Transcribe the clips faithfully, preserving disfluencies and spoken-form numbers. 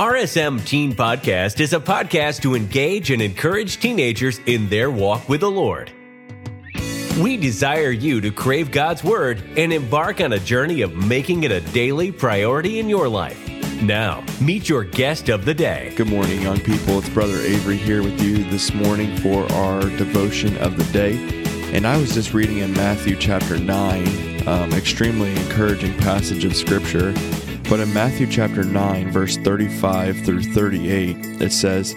R S M Teen Podcast is a podcast to engage and encourage teenagers in their walk with the Lord. We desire you to crave God's Word and embark on a journey of making it a daily priority in your life. Now, meet your guest of the day. Good morning, young people. It's Brother Avery here with you this morning for our devotion of the day. And I was just reading in Matthew chapter nine, um, extremely encouraging passage of Scripture. But in Matthew chapter nine, verse thirty-five through thirty-eight, it says,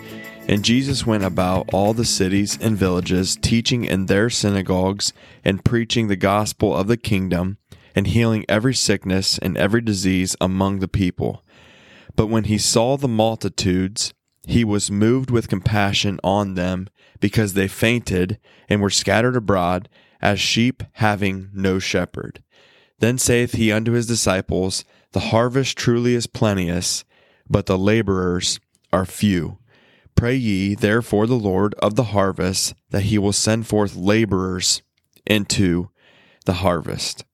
"And Jesus went about all the cities and villages, teaching in their synagogues and preaching the gospel of the kingdom and healing every sickness and every disease among the people. But when he saw the multitudes, he was moved with compassion on them, because they fainted and were scattered abroad as sheep having no shepherd. Then saith he unto his disciples, The harvest truly is plenteous, but the laborers are few. Pray ye therefore the Lord of the harvest, that he will send forth laborers into the harvest."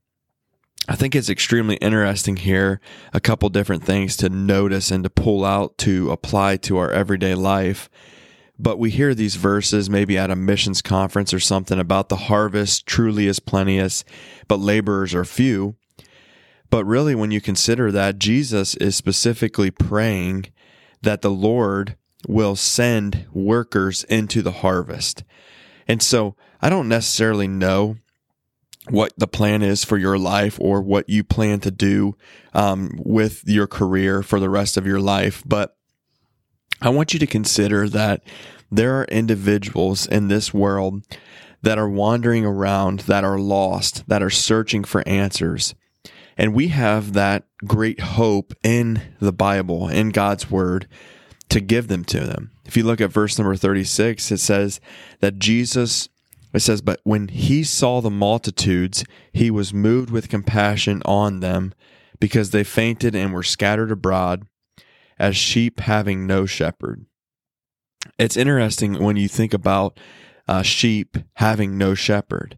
I think it's extremely interesting here, a couple different things to notice and to pull out to apply to our everyday life. But we hear these verses maybe at a missions conference or something about the harvest truly is plenteous, but laborers are few. But really, when you consider that, Jesus is specifically praying that the Lord will send workers into the harvest. And so I don't necessarily know what the plan is for your life or what you plan to do um, with your career for the rest of your life. But I want you to consider that there are individuals in this world that are wandering around, that are lost, that are searching for answers. And we have that great hope in the Bible, in God's Word, to give them to them. If you look at verse number thirty-six, it says that Jesus It says, "But when he saw the multitudes, he was moved with compassion on them, because they fainted and were scattered abroad as sheep having no shepherd." It's interesting when you think about uh, sheep having no shepherd.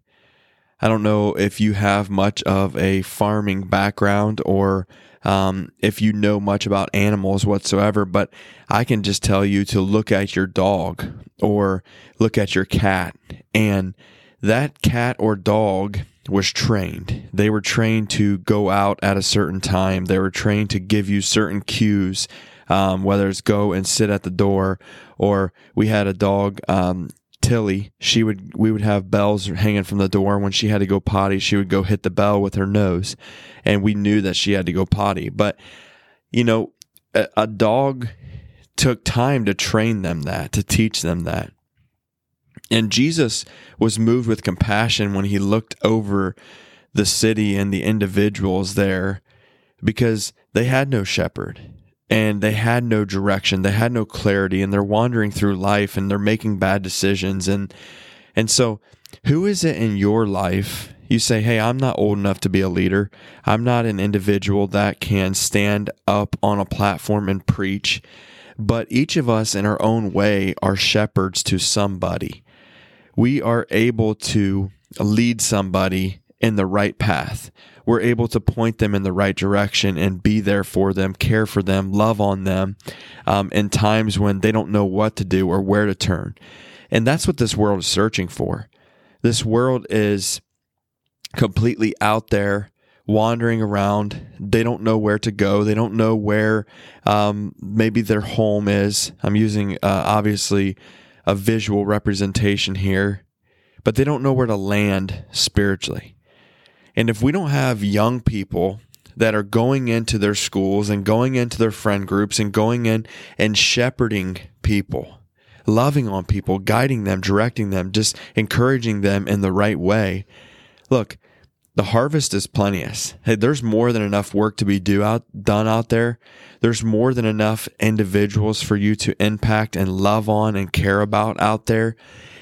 I don't know if you have much of a farming background or um, if you know much about animals whatsoever, but I can just tell you to look at your dog or look at your cat. And that cat or dog was trained. They were trained to go out at a certain time. They were trained to give you certain cues, um, whether it's go and sit at the door, or we had a dog, um, Tilly. She would, we would have bells hanging from the door. When she had to go potty, she would go hit the bell with her nose, and we knew that she had to go potty. But, you know, a, a dog took time to train them that, to teach them that. And Jesus was moved with compassion when he looked over the city and the individuals there, because they had no shepherd and they had no direction. They had no clarity, and they're wandering through life and they're making bad decisions. And and so who is it in your life? You say, hey, I'm not old enough to be a leader. I'm not an individual that can stand up on a platform and preach. But each of us in our own way are shepherds to somebody. We are able to lead somebody in the right path. We're able to point them in the right direction and be there for them, care for them, love on them um, in times when they don't know what to do or where to turn. And that's what this world is searching for. This world is completely out there, wandering around. They don't know where to go. They don't know where um, maybe their home is. I'm using, uh, obviously, a visual representation here, but they don't know where to land spiritually. And if we don't have young people that are going into their schools and going into their friend groups and going in and shepherding people, loving on people, guiding them, directing them, just encouraging them in the right way, look, the harvest is plenteous. Hey, there's more than enough work to be do out, done out there. There's more than enough individuals for you to impact and love on and care about out there.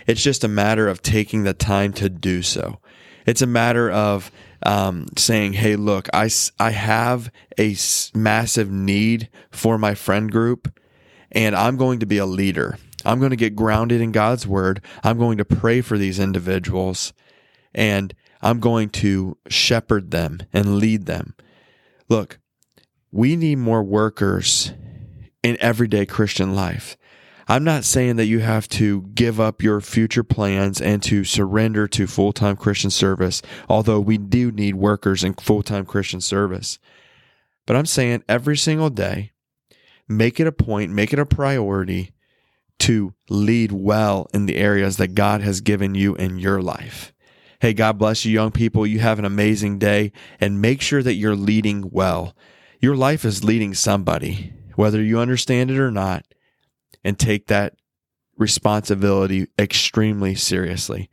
It's just a matter of taking the time to do so. It's a matter of um, saying, hey, look, I, I have a massive need for my friend group, and I'm going to be a leader. I'm going to get grounded in God's Word. I'm going to pray for these individuals, and I'm going to shepherd them and lead them. Look, we need more workers in everyday Christian life. I'm not saying that you have to give up your future plans and to surrender to full-time Christian service, although we do need workers in full-time Christian service. But I'm saying every single day, make it a point, make it a priority to lead well in the areas that God has given you in your life. Hey, God bless you, young people. You have an amazing day, and make sure that you're leading well. Your life is leading somebody, whether you understand it or not, and take that responsibility extremely seriously.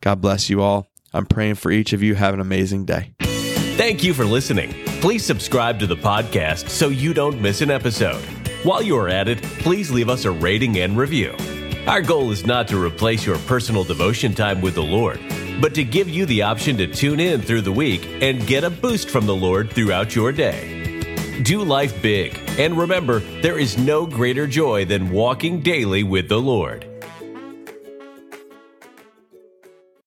God bless you all. I'm praying for each of you. Have an amazing day. Thank you for listening. Please subscribe to the podcast so you don't miss an episode. While you are at it, please leave us a rating and review. Our goal is not to replace your personal devotion time with the Lord, but to give you the option to tune in through the week and get a boost from the Lord throughout your day. Do life big, and remember, there is no greater joy than walking daily with the Lord.